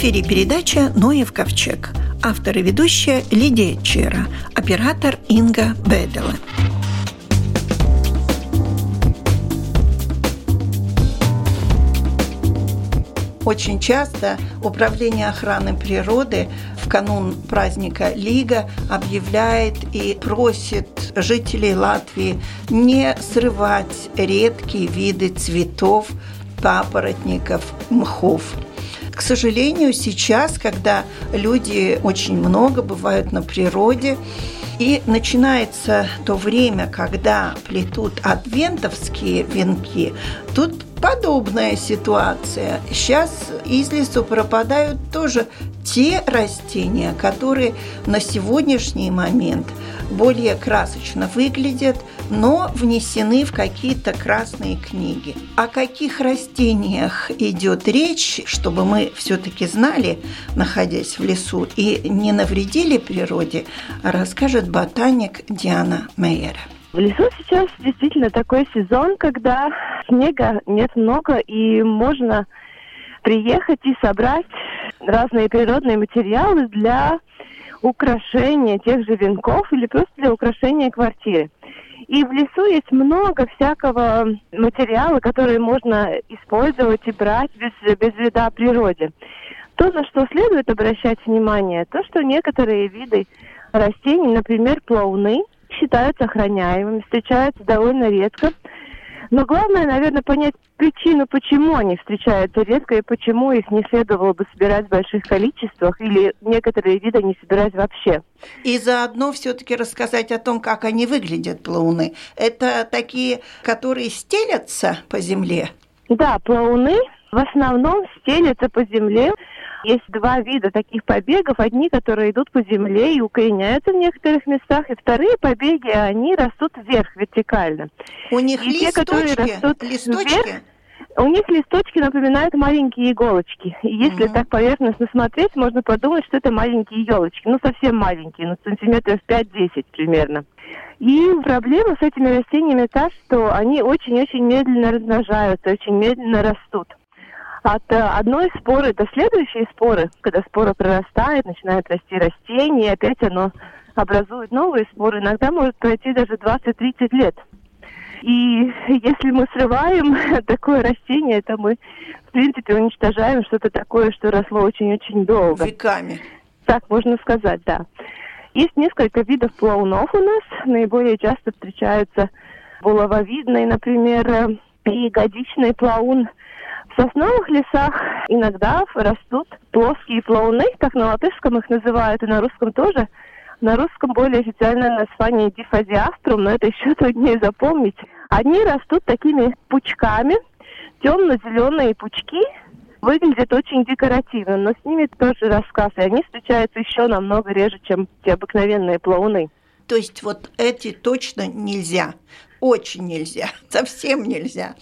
эфире передача «Ноев ковчег». Автор и ведущая Лидия Чера, оператор Инга Бедела. Очень часто Управление охраны природы в канун праздника Лиго объявляет и просит жителей Латвии не срывать редкие виды цветов, папоротников, мхов. К сожалению, сейчас, когда люди очень много бывают на природе, и начинается то время, когда плетут адвентовские венки, тут подобная ситуация. Сейчас из лесу пропадают тоже те растения, которые на сегодняшний момент более красочно выглядят, но внесены в какие-то красные книги. О каких растениях идет речь, чтобы мы все-таки знали, находясь в лесу, и не навредили природе, расскажет ботаник Диана Майер. В лесу сейчас действительно такой сезон, когда снега нет много, и можно приехать и собрать разные природные материалы для украшения тех же венков или просто для украшения квартиры. И в лесу есть много всякого материала, который можно использовать и брать без вреда природе. То, на что следует обращать внимание, то, что некоторые виды растений, например, плауны, считаются охраняемыми, встречаются довольно редко. Но главное, наверное, понять причину, почему они встречаются редко и почему их не следовало бы собирать в больших количествах или некоторые виды не собирать вообще. И заодно все-таки рассказать о том, как они выглядят, плауны. Это такие, которые стелятся по земле? Да, плауны в основном стелятся по земле. Есть два вида таких побегов. Одни, которые идут по земле и укореняются в некоторых местах. И вторые побеги, они растут вверх, вертикально. У них и листочки? Те, которые растут вверх, у них листочки напоминают маленькие иголочки. И если так поверхностно смотреть, можно подумать, что это маленькие елочки. Ну, совсем маленькие, ну, сантиметров 5-10 примерно. И проблема с этими растениями та, что они очень-очень медленно размножаются, очень медленно растут. От одной споры до следующей споры, когда спора прорастает, начинает расти растение, и опять оно образует новые споры. Иногда может пройти даже 20-30 лет. И если мы срываем такое растение, то мы, в принципе, уничтожаем что-то такое, что росло очень-очень долго. Веками. Так можно сказать, да. Есть несколько видов плаунов у нас. Наиболее часто встречаются булавовидные, например, и годичный плаун. В сосновых лесах иногда растут плоские плауны, так на латышском их называют, и на русском тоже. На русском более официальное название Дифазиаструм, но это еще труднее запомнить. Они растут такими пучками, темно-зеленые пучки, выглядят очень декоративно, но с ними тоже рассказ, и они встречаются еще намного реже, чем те обыкновенные плауны. То есть вот эти точно нельзя. Очень нельзя, совсем нельзя.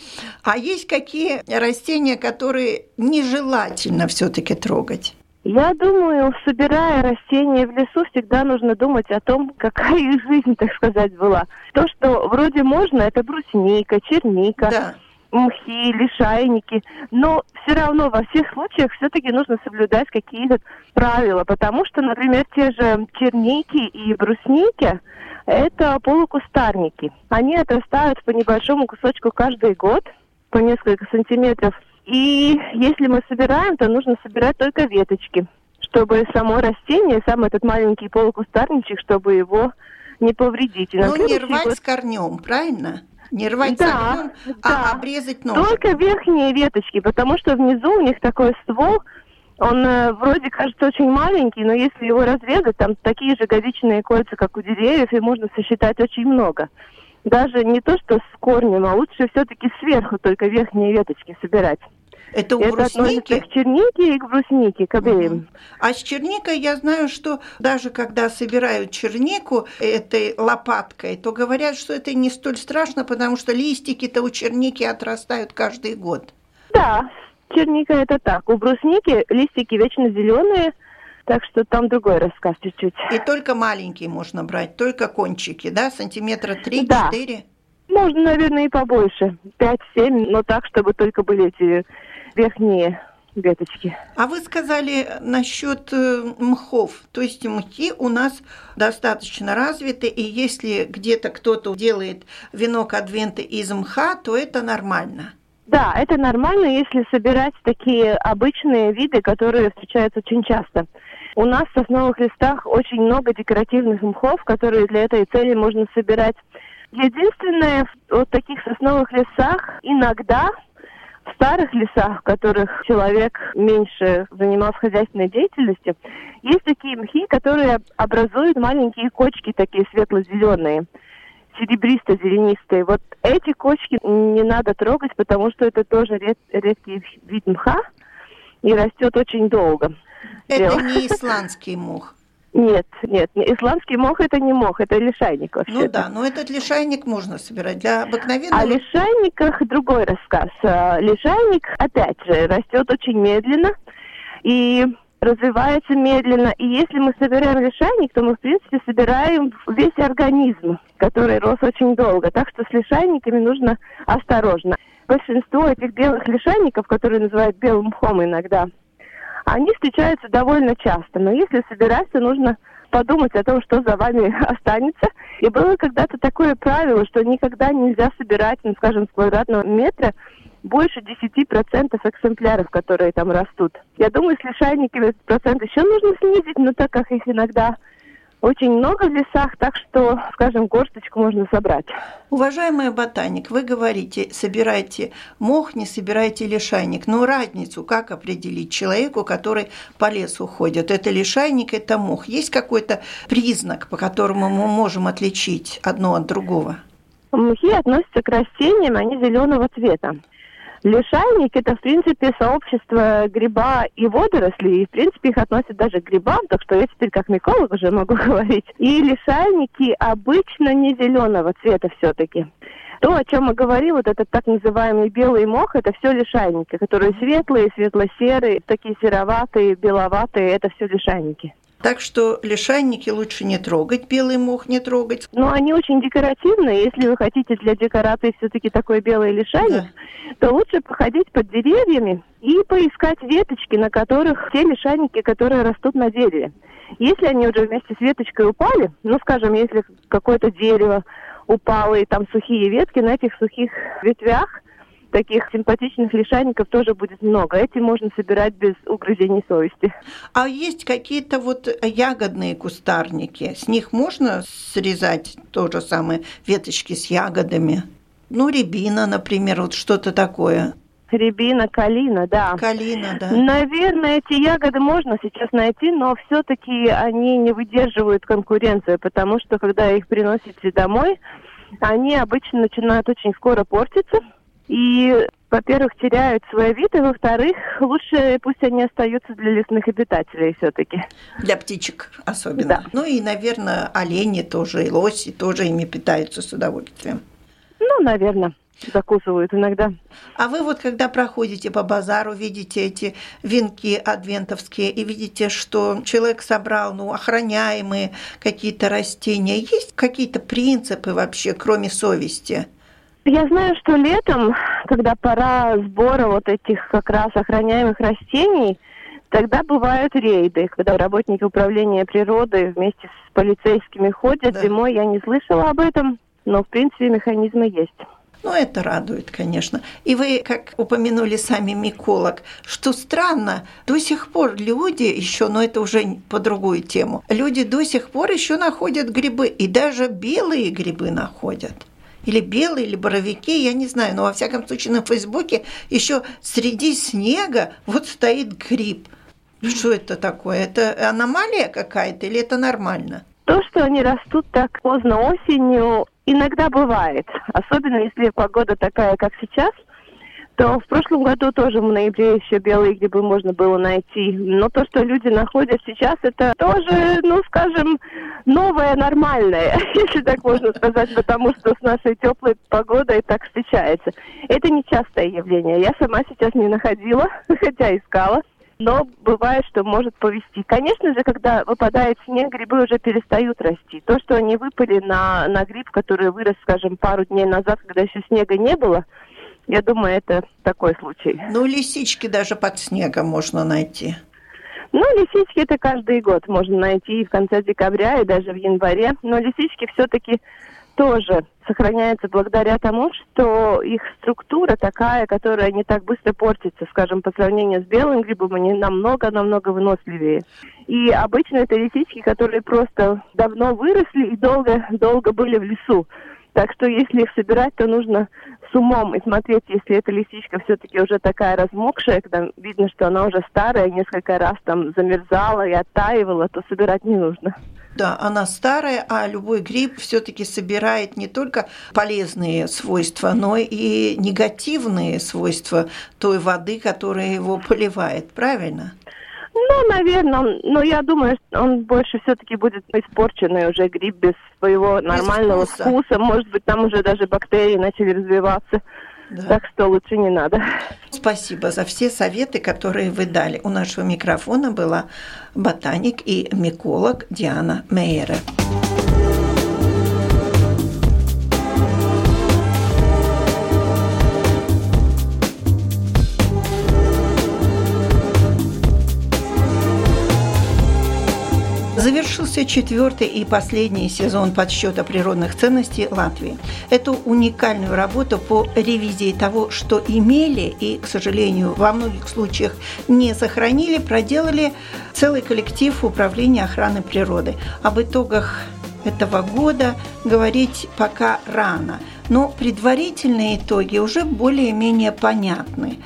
А есть какие растения, которые нежелательно все-таки трогать? Я думаю, собирая растения в лесу, всегда нужно думать о том, какая их жизнь, так сказать, была. То, что вроде можно, это брусника, черника, да, мхи, лишайники. Но все равно во всех случаях все-таки нужно соблюдать какие-то правила. Потому что, например, те же черники и брусники – это полукустарники. Они отрастают по небольшому кусочку каждый год, по несколько сантиметров. И если мы собираем, то нужно собирать только веточки, чтобы само растение, сам этот маленький полукустарничек, чтобы его не повредить. Ну, не рвать год... с корнем, правильно? Не рвать, да, с корнем, да, а обрезать ножик. Только верхние веточки, потому что внизу у них такой ствол. Он вроде кажется очень маленький, но если его разрезать, там такие же годичные кольца, как у деревьев, и можно сосчитать очень много. Даже не то, что с корнем, а лучше все-таки сверху только верхние веточки собирать. Это у брусники? Это к чернике и к бруснике, к обеим. А с черникой я знаю, что даже когда собирают чернику этой лопаткой, то говорят, что это не столь страшно, потому что листики-то у черники отрастают каждый год. Да. Черника это так. У брусники листики вечно зеленые, так что там другой рассказ чуть-чуть. И только маленькие можно брать, только кончики, да, сантиметра 3-4? Можно, наверное, и побольше, 5-7, но так, чтобы только были эти верхние веточки. А вы сказали насчет мхов. То есть мхи у нас достаточно развиты, и если где-то кто-то делает венок адвента из мха, то это нормально. Да, это нормально, если собирать такие обычные виды, которые встречаются очень часто. У нас в сосновых листах очень много декоративных мхов, которые для этой цели можно собирать. Единственное, в таких сосновых лесах иногда... В старых лесах, в которых человек меньше занимался хозяйственной деятельностью, есть такие мхи, которые образуют маленькие кочки, такие светло-зеленые, серебристо-зеленистые. Вот эти кочки не надо трогать, потому что это тоже редкий вид мха и растет очень долго. Это не исландский мох. Нет, исландский мох это не мох, это лишайник вообще-то. Ну да, но этот лишайник можно собирать для обыкновенного. О лишайниках другой рассказ. Лишайник, опять же, растет очень медленно и развивается медленно. И если мы собираем лишайник, то мы, в принципе, собираем весь организм, который рос очень долго. Так что с лишайниками нужно осторожно. Большинство этих белых лишайников, которые называют белым мхом иногда, они встречаются довольно часто, но если собираться, нужно подумать о том, что за вами останется. И было когда-то такое правило, что никогда нельзя собирать, ну, скажем, с квадратного метра больше 10% экземпляров, которые там растут. Я думаю, с лишайниками этот процент еще нужно снизить, но так как их иногда... очень много в лесах, так что, скажем, горсточку можно собрать. Уважаемая ботаник, вы говорите, собирайте мох, не собирайте лишайник. Но разницу как определить человеку, который по лесу ходит? Это лишайник, это мох. Есть какой-то признак, по которому мы можем отличить одно от другого? Мхи относятся к растениям, они зеленого цвета. Лишайник – это, в принципе, сообщество гриба и водорослей, и, в принципе, их относят даже к грибам, так что я теперь как миколог уже могу говорить. И лишайники обычно не зеленого цвета все-таки. То, о чем я говорила, вот этот так называемый белый мох – это все лишайники, которые светлые, светло-серые, такие сероватые, беловатые – это все лишайники. Так что лишайники лучше не трогать, белый мох не трогать. Но они очень декоративные. Если вы хотите для декорации все-таки такой белый лишайник, да, то лучше походить под деревьями и поискать веточки, на которых те лишайники, которые растут на дереве. Если они уже вместе с веточкой упали, ну, скажем, если какое-то дерево упало и там сухие ветки, на этих сухих ветвях таких симпатичных лишайников тоже будет много. Эти можно собирать без угрызений совести. А есть какие-то вот ягодные кустарники? С них можно срезать то же самое, веточки с ягодами? Ну, рябина, например, вот что-то такое. Рябина, калина, да. Калина, да. Наверное, эти ягоды можно сейчас найти, но все-таки они не выдерживают конкуренцию, потому что, когда их приносите домой, они обычно начинают очень скоро портиться. И, во-первых, теряют свой вид, и, во-вторых, лучше пусть они остаются для лесных обитателей все-таки. Для птичек особенно. Да. Ну и, наверное, олени тоже, и лоси тоже ими питаются с удовольствием. Ну, наверное, закусывают иногда. А вы вот, когда проходите по базару, видите эти венки адвентовские, и видите, что человек собрал, ну, охраняемые какие-то растения. Есть какие-то принципы вообще, кроме совести? Я знаю, что летом, когда пора сбора вот этих как раз охраняемых растений, тогда бывают рейды, когда работники управления природы вместе с полицейскими ходят. Да. Зимой я не слышала об этом, но, в принципе, механизмы есть. Ну, это радует, конечно. И вы, как упомянули сами миколог, что странно, до сих пор люди еще, но это уже по другую тему, люди до сих пор еще находят грибы, и даже белые грибы находят. Или белые, или боровики, я не знаю, но во всяком случае на Фейсбуке еще среди снега вот стоит гриб. Что это такое? Это аномалия какая-то или это нормально? То, что они растут так поздно осенью, иногда бывает. Особенно если погода такая, как сейчас, то в прошлом году тоже в ноябре еще белые грибы можно было найти. Но то, что люди находят сейчас, это тоже, ну, скажем, новое нормальное, если так можно сказать, потому что с нашей теплой погодой так встречается. Это нечастое явление. Я сама сейчас не находила, хотя искала, но бывает, что может повезти. Конечно же, когда выпадает снег, грибы уже перестают расти. То, что они выпали на гриб, который вырос, скажем, пару дней назад, когда еще снега не было, Я думаю, это такой случай. Ну, лисички даже под снегом можно найти. Ну, лисички это каждый год можно найти и в конце декабря, и даже в январе. Но лисички все-таки тоже сохраняются благодаря тому, что их структура такая, которая не так быстро портится, скажем, по сравнению с белым грибом, они намного-намного выносливее. И обычно это лисички, которые просто давно выросли и долго-долго были в лесу. Так что если их собирать, то нужно с умом и смотреть, если эта лисичка все-таки уже такая размокшая, когда видно, что она уже старая, несколько раз там замерзала и оттаивала, то собирать не нужно. Да, она старая, а любой гриб все-таки собирает не только полезные свойства, но и негативные свойства той воды, которая его поливает, правильно? Ну, наверное, но я думаю, что он больше все-таки будет испорченный уже гриб без своего нормального вкуса. Может быть, там уже даже бактерии начали развиваться. Да. Так что лучше не надо. Спасибо за все советы, которые вы дали. У нашего микрофона была ботаник и миколог Диана Майер. Завершился четвертый и последний сезон подсчета природных ценностей Латвии. Эту уникальную работу по ревизии того, что имели и, к сожалению, во многих случаях не сохранили, проделали целый коллектив Управления охраны природы. Об итогах этого года говорить пока рано, но предварительные итоги уже более-менее понятны.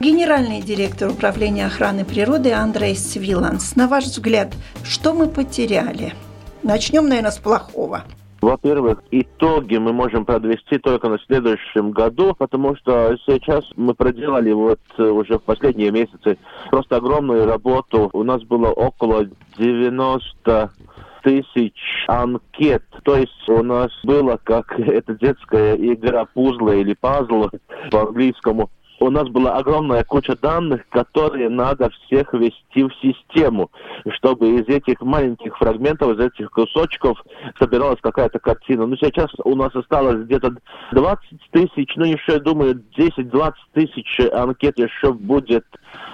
Генеральный директор Управления охраны природы Андрей Свиланс. На ваш взгляд, что мы потеряли? Начнем, наверное, с плохого. Во-первых, итоги мы можем подвести только на следующем году, потому что сейчас мы проделали вот уже в последние месяцы просто огромную работу. У нас было около 90 тысяч анкет. То есть у нас было, как это детская игра пузла или пазл по-английскому. У нас была огромная куча данных, которые надо всех ввести в систему, чтобы из этих маленьких фрагментов, из этих кусочков собиралась какая-то картина. Ну, сейчас у нас осталось где-то 20 тысяч, ну, еще, я думаю, 10-20 тысяч анкет еще будет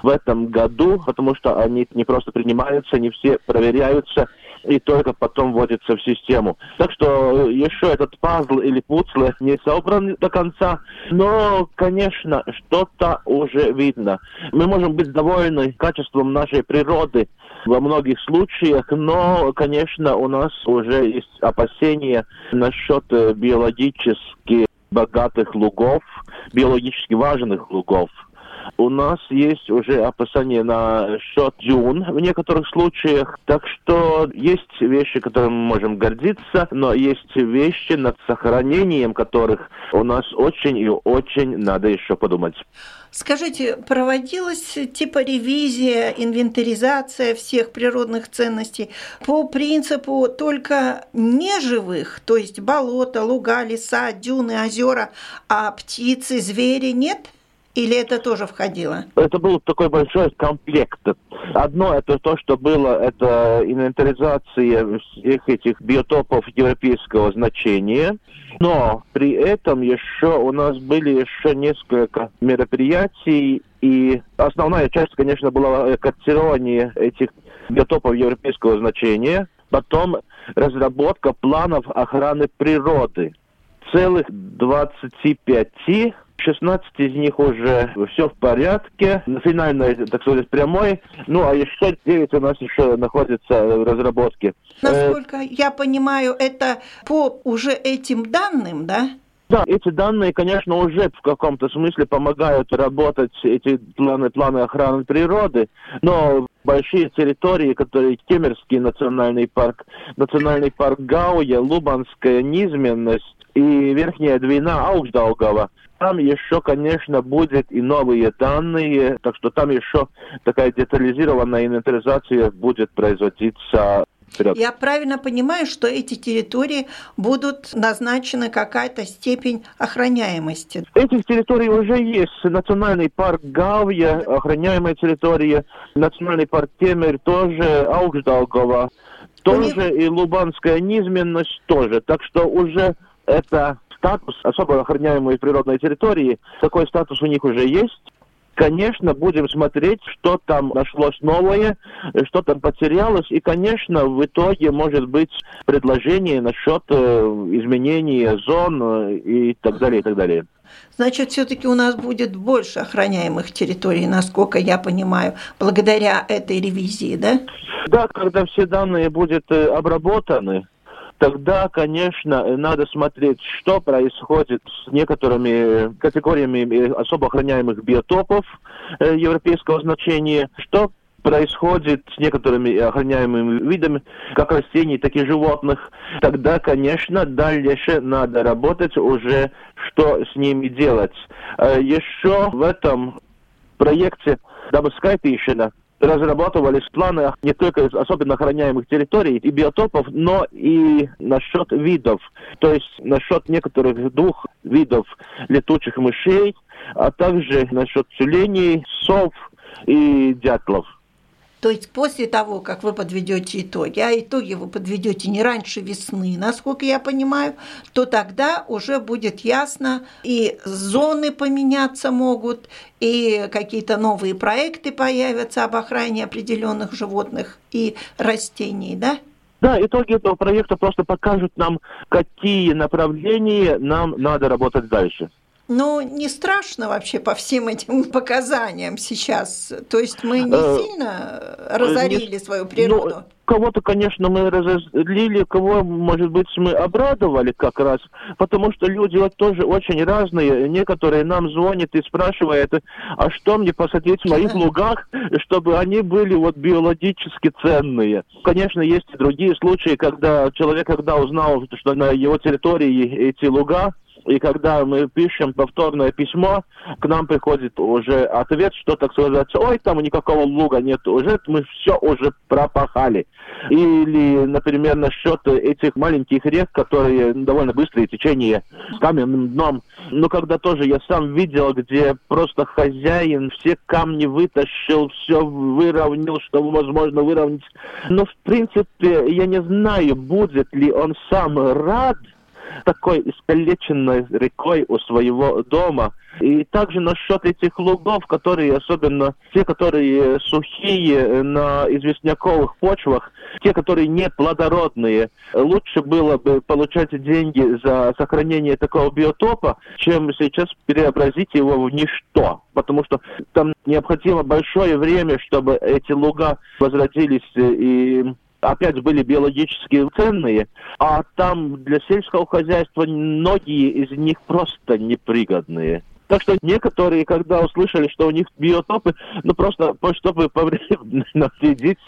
в этом году, потому что они не просто принимаются, не все проверяются, и только потом вводится в систему. Так что еще этот пазл или пуцлы не собран до конца, но, конечно, что-то уже видно. Мы можем быть довольны качеством нашей природы во многих случаях, но, конечно, у нас уже есть опасения насчет биологически богатых лугов, биологически важных лугов. У нас есть уже опасения насчет дюн в некоторых случаях. Так что есть вещи, которыми мы можем гордиться, но есть вещи, над сохранением которых у нас очень и очень надо еще подумать. Скажите, проводилась типа ревизия, инвентаризация всех природных ценностей по принципу только неживых, то есть болота, луга, леса, дюны, озера, а птицы, звери нет? Или это тоже входило? Это был такой большой комплект. Одно это то, что было, это инвентаризация всех этих биотопов европейского значения. Но при этом еще у нас были еще несколько мероприятий. И основная часть, конечно, была картирование этих биотопов европейского значения. Потом разработка планов охраны природы. Целых 25, 16 из них уже все в порядке, финальной, так сказать, прямой, ну а еще 9 у нас еще находится в разработке. Насколько я понимаю, это по уже этим данным, да? Да, эти данные, конечно, уже в каком-то смысле помогают работать, эти планы охраны природы, но большие территории, которые Темирский национальный парк Гауя, Лубанская низменность и Верхняя Двина, Аугшдаугава, там еще, конечно, будет и новые данные, так что там еще такая детализированная инвентаризация будет производиться. Я правильно понимаю, что эти территории будут назначена какая-то степень охраняемости? Этих территорий уже есть. Национальный парк Гауя, охраняемая территория, Национальный парк Темир тоже, Аугшдаугава тоже, и Лубанская низменность тоже. Так что уже это статус особо охраняемой природной территории. Такой статус у них уже есть. Конечно, будем смотреть, что там нашлось новое, что там потерялось. И, конечно, в итоге может быть предложение насчет изменения зон и так далее, и так далее. Значит, все-таки у нас будет больше охраняемых территорий, насколько я понимаю, благодаря этой ревизии, да? Да, когда все данные будут обработаны, тогда, конечно, надо смотреть, что происходит с некоторыми категориями особо охраняемых биотопов европейского значения, что происходит с некоторыми охраняемыми видами, как растений, так и животных. Тогда, конечно, дальше надо работать уже, что с ними делать. Еще в этом проекте Dabas Tourism разрабатывались планы не только особенно охраняемых территорий и биотопов, но и насчет видов. То есть насчет некоторых двух видов летучих мышей, а также насчет тюленей, сов и дятлов. То есть после того, как вы подведете итоги, а итоги вы подведете не раньше весны, насколько я понимаю, то тогда уже будет ясно, и зоны поменяться могут, и какие-то новые проекты появятся об охране определенных животных и растений, да? Да, итоги этого проекта просто покажут нам, какие направления нам надо работать дальше. Ну, не страшно вообще по всем этим показаниям сейчас? То есть мы не сильно разорили свою природу? Ну, кого-то, конечно, мы разозлили, кого, может быть, мы обрадовали как раз, потому что люди вот тоже очень разные. Некоторые нам звонят и спрашивают, а что мне посадить в моих лугах, чтобы они были вот биологически ценные. Конечно, есть и другие случаи, когда человек, когда узнал, что на его территории эти луга, и когда мы пишем повторное письмо, к нам приходит уже ответ, что, так сказать, ой, там никакого луга нет, уже мы все уже пропахали. Или, например, насчет этих маленьких рек, которые довольно быстрые течения с каменным дном. Но когда тоже я сам видел, где просто хозяин все камни вытащил, все выровнял, что возможно выровнять. Но, в принципе, я не знаю, будет ли он сам рад такой искалеченной рекой у своего дома. И также насчет этих лугов, которые особенно те, которые сухие на известняковых почвах, те, которые не плодородные, лучше было бы получать деньги за сохранение такого биотопа, чем сейчас преобразить его в ничто. Потому что там необходимо большое время, чтобы эти луга возродились и опять были биологически ценные, а там для сельского хозяйства многие из них просто непригодные. Так что некоторые, когда услышали, что у них биотопы, ну просто, чтобы навредить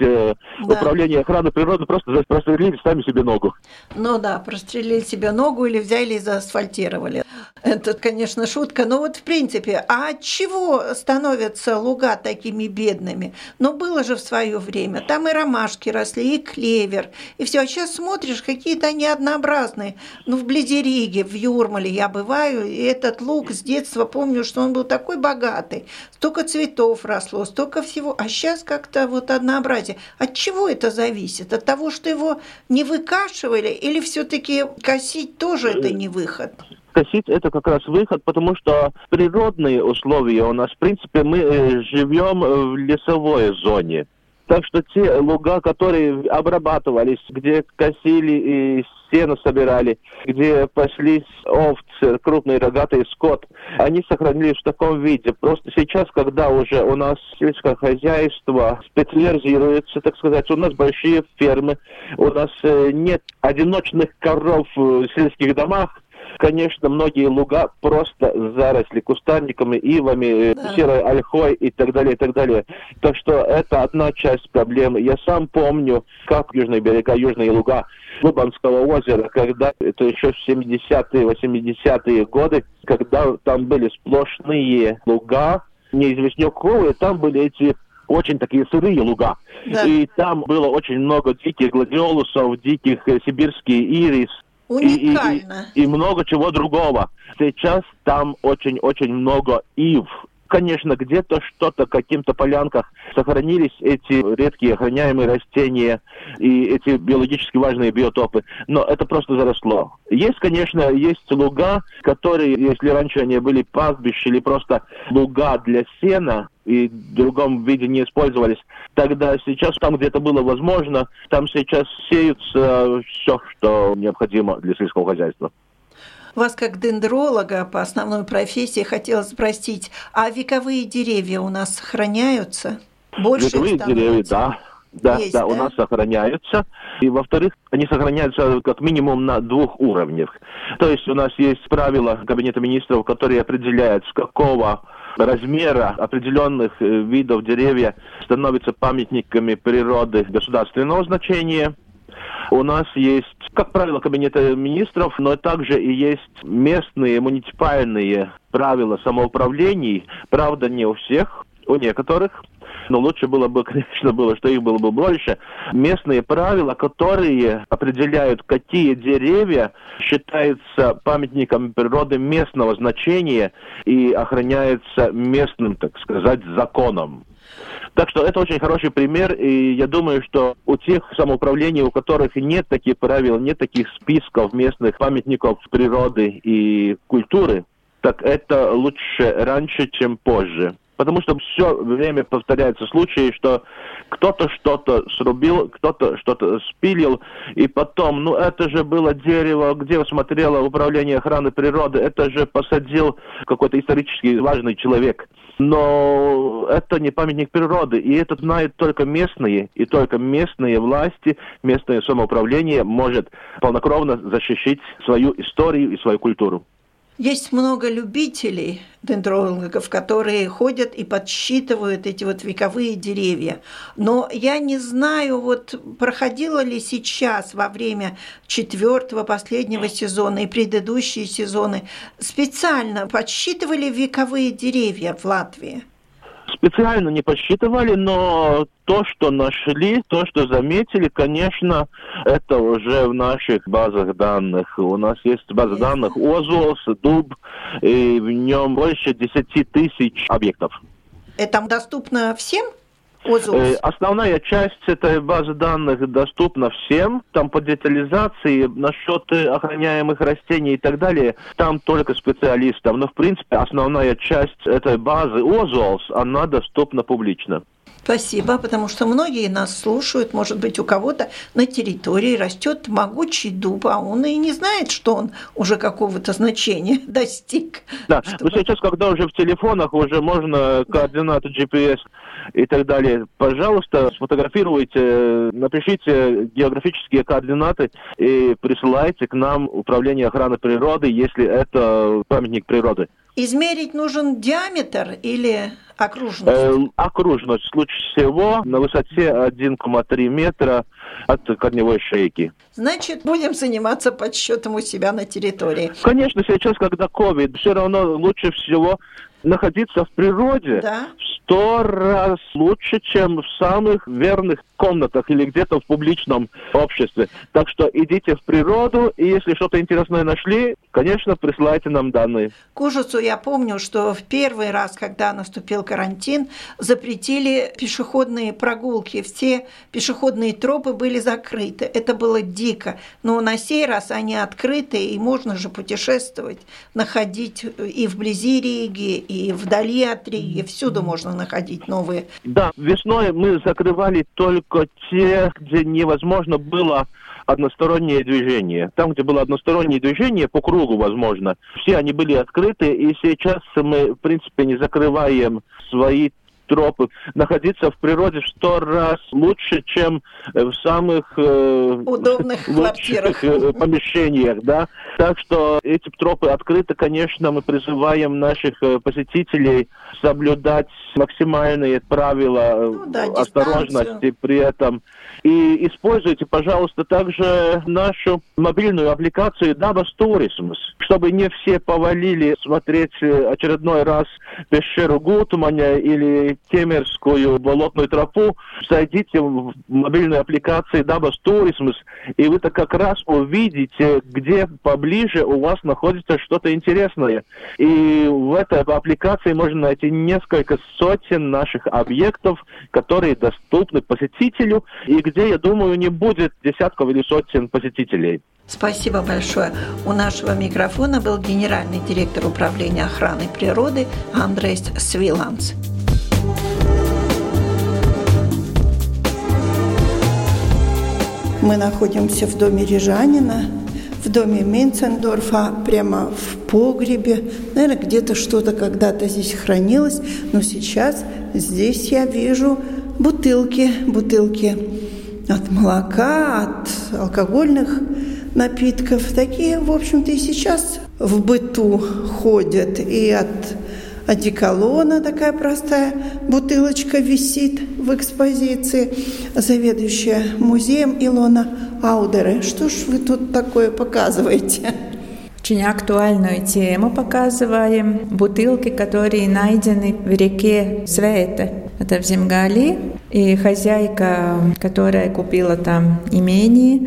Управление охраны природы, просто прострелили сами себе ногу. Ну да, прострелили себе ногу или взяли и заасфальтировали. Это, конечно, шутка, но вот в принципе, а от чего становятся луга такими бедными? Ну было же в свое время, там и ромашки росли, и клевер, и все. А сейчас смотришь, какие-то они однообразные. Ну вблизи Риги, в Юрмале я бываю, и этот луг с детства помню, что он был такой богатый, столько цветов росло, столько всего, а сейчас как-то вот однообразие. От чего это зависит? От того, что его не выкашивали, или все-таки косить тоже это не выход? Косить это как раз выход, потому что природные условия у нас, в принципе, мы живем в лесовой зоне. Так что те луга, которые обрабатывались, где косили и сено собирали, где паслись овцы, крупный рогатый скот, они сохранились в таком виде. Просто сейчас, когда уже у нас сельское хозяйство специализируется, так сказать, у нас большие фермы, у нас нет одиночных коров в сельских домах, конечно, многие луга просто заросли кустарниками, ивами, серой ольхой и так далее, и так далее. Так что это одна часть проблемы. Я сам помню, как южные берега, южные луга Лубанского озера, когда это еще в 70-е, 80-е годы, когда там были сплошные луга, не известняковые, там были эти очень такие сырые луга. Да. И там было очень много диких гладиолусов, диких сибирских ирис, уникально. И много чего другого. Сейчас там очень-очень много ив. Конечно, где-то что-то, каким-то полянках сохранились эти редкие охраняемые растения и эти биологически важные биотопы, но это просто заросло. Есть, конечно, есть луга, которые, если раньше они были пастбища или просто луга для сена, и в другом виде не использовались. Тогда сейчас там, где это было возможно, там сейчас сеются все, что необходимо для сельского хозяйства. Вас, как дендролога по основной профессии, хотелось спросить, а вековые деревья у нас сохраняются? Вековые деревья, да. Есть, да, у нас сохраняются. И, во-вторых, они сохраняются как минимум на двух уровнях. То есть у нас есть правила Кабинета министров, которые определяют, с какого размера определенных видов деревья становятся памятниками природы государственного значения. У нас есть, как правило, Кабинета министров, но также и есть местные муниципальные правила самоуправлений. Правда, не у всех, у некоторых. Но лучше было бы, конечно, что их было бы больше. Местные правила, которые определяют, какие деревья считаются памятником природы местного значения и охраняются местным, так сказать, законом. Так что это очень хороший пример, и я думаю, что у тех самоуправлений, у которых нет таких правил, нет таких списков местных памятников природы и культуры, так это лучше раньше, чем позже. Потому что все время повторяются случаи, что кто-то что-то срубил, кто-то что-то спилил, и потом, это же было дерево, где смотрело Управление охраны природы, это же посадил какой-то исторически важный человек. Но это не памятник природы, и это знают только местные, и только местные власти, местное самоуправление может полнокровно защищать свою историю и свою культуру. Есть много любителей дендрологов, которые ходят и подсчитывают эти вековые деревья. Но я не знаю, проходило ли сейчас во время четвертого последнего сезона и предыдущие сезоны специально подсчитывали вековые деревья в Латвии? Специально не подсчитывали, но то, что нашли, то, что заметили, конечно, это уже в наших базах данных. У нас есть база данных Озолс, Дуб, и в нем больше 10 000 объектов. Это там доступно всем? Основная часть этой базы данных доступна всем. Там по детализации, насчет охраняемых растений и так далее, там только специалистам. Но, в принципе, основная часть этой базы Озолс, она доступна публично. Спасибо, потому что многие нас слушают. Может быть, у кого-то на территории растет могучий дуб, а он и не знает, что он уже какого-то значения достиг. Да, сейчас, когда уже в телефонах уже можно координаты GPS и так далее, пожалуйста, сфотографируйте, напишите географические координаты и присылайте к нам Управление охраны природы, если это памятник природы. Измерить нужен диаметр или окружность? Окружность. В случае всего на высоте 1,3 метра от корневой шейки. Значит, будем заниматься подсчетом у себя на территории. Конечно, сейчас, когда COVID, все равно лучше всего находиться в природе, да? В 100 раз лучше, чем в самых верных комнатах или где-то в публичном обществе. Так что идите в природу, и если что-то интересное нашли, конечно, присылайте нам данные. К ужасу я помню, что в первый раз, когда наступил карантин, запретили пешеходные прогулки. Все пешеходные тропы были закрыты. Это было дико. Но на сей раз они открыты, и можно же путешествовать, находить и вблизи Риги, и вдали от Риги. Всюду можно находить новые. Да, весной мы закрывали только те, где невозможно было одностороннее движение. Там, где было одностороннее движение, по кругу, возможно, все они были открыты, и сейчас мы, в принципе, не закрываем свои тропы. Находиться в природе в 100 раз лучше, чем в самых удобных квартирах, помещениях, да. Так что эти тропы открыты, конечно, мы призываем наших посетителей соблюдать максимальные правила осторожности при этом. И используйте, пожалуйста, также нашу мобильную аппликацию Dabas Tourism, чтобы не все повалили смотреть очередной раз пещеру Гутмана или Темирскую болотную тропу, зайдите в мобильную аппликацию Dabas Tourism, и вы так как раз увидите, где поближе у вас находится что-то интересное. И в этой аппликации можно найти несколько сотен наших объектов, которые доступны посетителю, и где, я думаю, не будет десятков или сотен посетителей. Спасибо большое. У нашего микрофона был генеральный директор Управления охраны природы Андрей Свиланс. Мы находимся в доме рижанина, в доме Менцендорфа, прямо в погребе. Наверное, где-то что-то когда-то здесь хранилось, но сейчас здесь я вижу бутылки от молока, от алкогольных напитков. Такие, в общем-то, и сейчас в быту ходят. И от одеколона такая простая бутылочка висит в экспозиции. Заведующая музеем Илона Аудере. Что ж вы тут такое показываете? Очень актуальную тему показываем. Бутылки, которые найдены в реке Свете. Это в Зимгали. И хозяйка, которая купила там имение,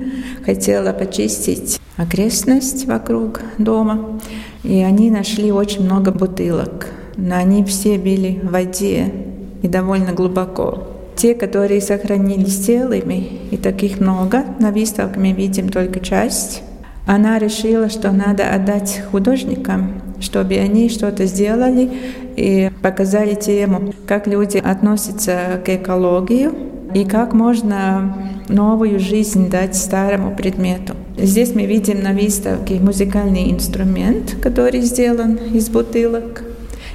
хотела почистить окрестность вокруг дома. И они нашли очень много бутылок. Но они все были в воде и довольно глубоко. Те, которые сохранились целыми, и таких много, на выставке мы видим только часть. Она решила, что надо отдать художникам, чтобы они что-то сделали и показали тему, как люди относятся к экологии и как можно новую жизнь дать старому предмету. Здесь мы видим на выставке музыкальный инструмент, который сделан из бутылок.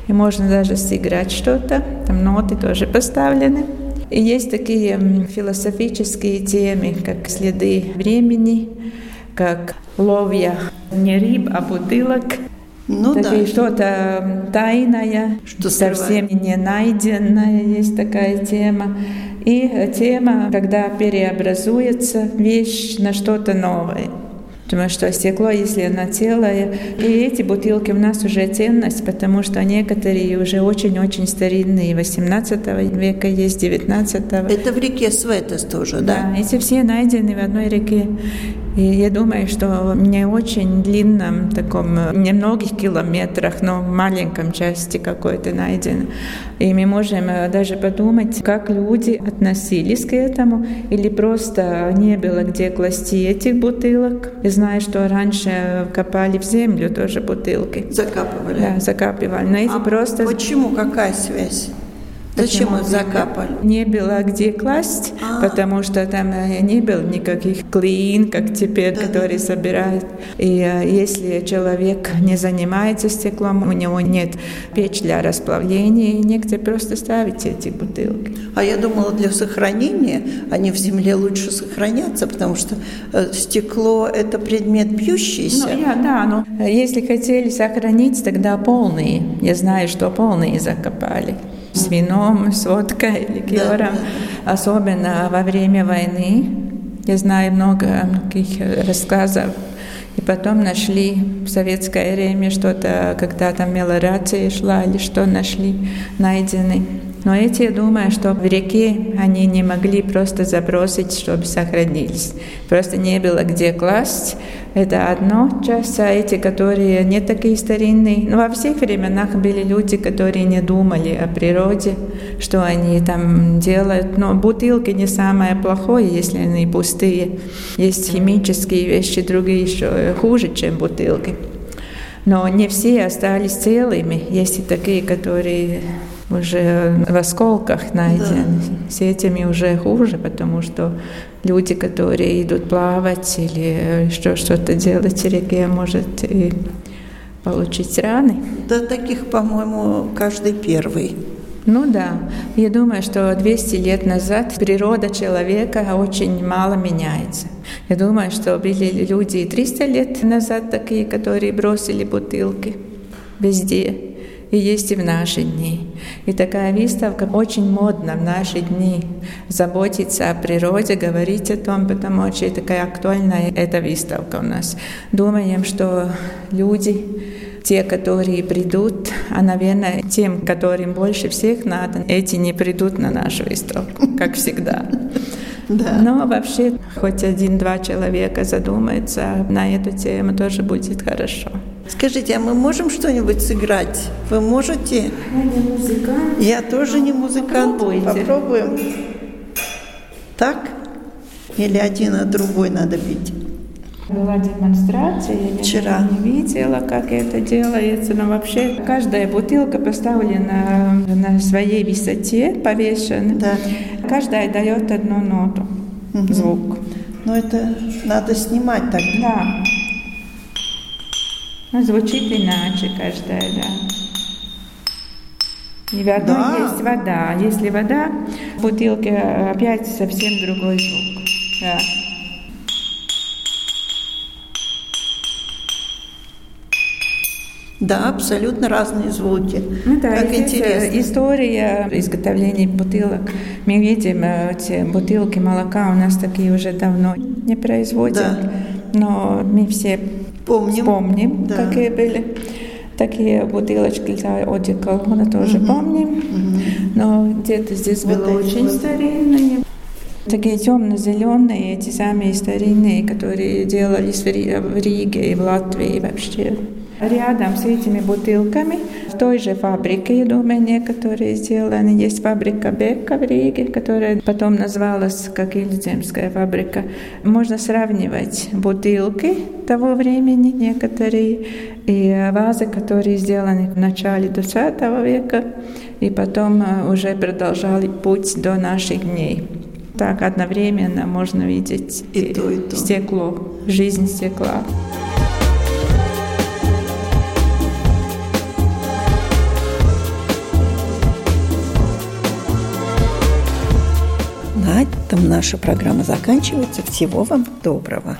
И можно даже сыграть что-то, там ноты тоже поставлены. И есть такие философические темы, как следы времени, как ловля не рыб, а бутылок. Ну такие, да. Что-то тайное, что совсем не найденное, есть такая тема. И тема, когда переобразуется вещь на что-то новое. Потому что стекло, если оно целое, и эти бутылки у нас уже ценность, потому что некоторые уже очень-очень старинные, 18 века есть, 19. Это в реке Светес тоже, да? Да, эти все найдены в одной реке. И я думаю, что в не очень длинном, таком, не многих километрах, но в маленьком части какой-то найдено. И мы можем даже подумать, как люди относились к этому, или просто не было где класть этих бутылок. Я знаю, что раньше копали в землю тоже бутылки. Закапывали? Да, закапывали. Но эти просто... Почему? Какая связь? Зачем их закапали? Не было где класть, потому что там не было никаких клин, как теперь, которые собирают. И если человек не занимается стеклом, у него нет печь для расплавления, и негде просто ставить эти бутылки. А я думала, для сохранения они в земле лучше сохранятся, потому что стекло – это предмет пьющийся. Но если хотели сохранить, тогда полные. Я знаю, что полные закопали. С вином, с водкой, ликером, особенно во время войны. Я знаю много таких рассказов. И потом нашли в советское время что-то, когда там мелиорация шла или что найдены. Но эти, я думаю, что в реке они не могли просто забросить, чтобы сохранились. Просто не было где класть. Это одна часть, а эти, которые не такие старинные. Но во всех временах были люди, которые не думали о природе, что они там делают. Но бутылки не самое плохое, если они пустые. Есть химические вещи, другие еще хуже, чем бутылки. Но не все остались целыми. Есть и такие, которые... уже в осколках найдены. Да. С этими уже хуже, потому что люди, которые идут плавать или еще что-то делать в реке, может и получить раны. Да, таких, по-моему, каждый первый. Я думаю, что 200 лет назад природа человека очень мало меняется. Я думаю, что были люди 300 лет назад такие, которые бросили бутылки везде. И есть и в наши дни. И такая выставка очень модна в наши дни. Заботиться о природе, говорить о том, потому что такая актуальная эта выставка у нас. Думаем, что люди те, которые придут, а, наверное, тем, которым больше всех надо, эти не придут на нашу выставку, как всегда. Да. Но вообще, хоть 1-2 человека задумается на эту тему, тоже будет хорошо. Скажите, а мы можем что-нибудь сыграть? Вы можете? Я не музыкант. Я тоже не музыкант. Попробуем. Так? Или один, а другой надо бить? Была демонстрация, я вчера не видела, как это делается, но вообще каждая бутылка поставлена на своей высоте, повешена. Да. Каждая дает одну ноту, звук. Но это надо снимать так. Да. Но звучит иначе каждая, да. И в одной есть вода. Если вода, в бутылке опять совсем другой звук. Да. Да, абсолютно разные звуки. Ну, да, как интересно. История изготовления бутылок. Мы видим эти бутылки молока, у нас такие уже давно не производят. Да. Но мы все помним, да, какие были. Такие бутылочки для одеколона тоже помним. Но где-то здесь вот было очень старинные. Такие темно-зеленые, эти самые старинные, которые делались в Риге и в Латвии вообще. Рядом с этими бутылками в той же фабрике, я думаю, некоторые сделаны. Есть фабрика Бека в Риге, которая потом называлась как Ильдземская фабрика. Можно сравнивать бутылки того времени некоторые и вазы, которые сделаны в начале 20 века и потом уже продолжали путь до наших дней. Так одновременно можно видеть и то, и то. Стекло, жизнь стекла. На этом наша программа заканчивается. Всего вам доброго.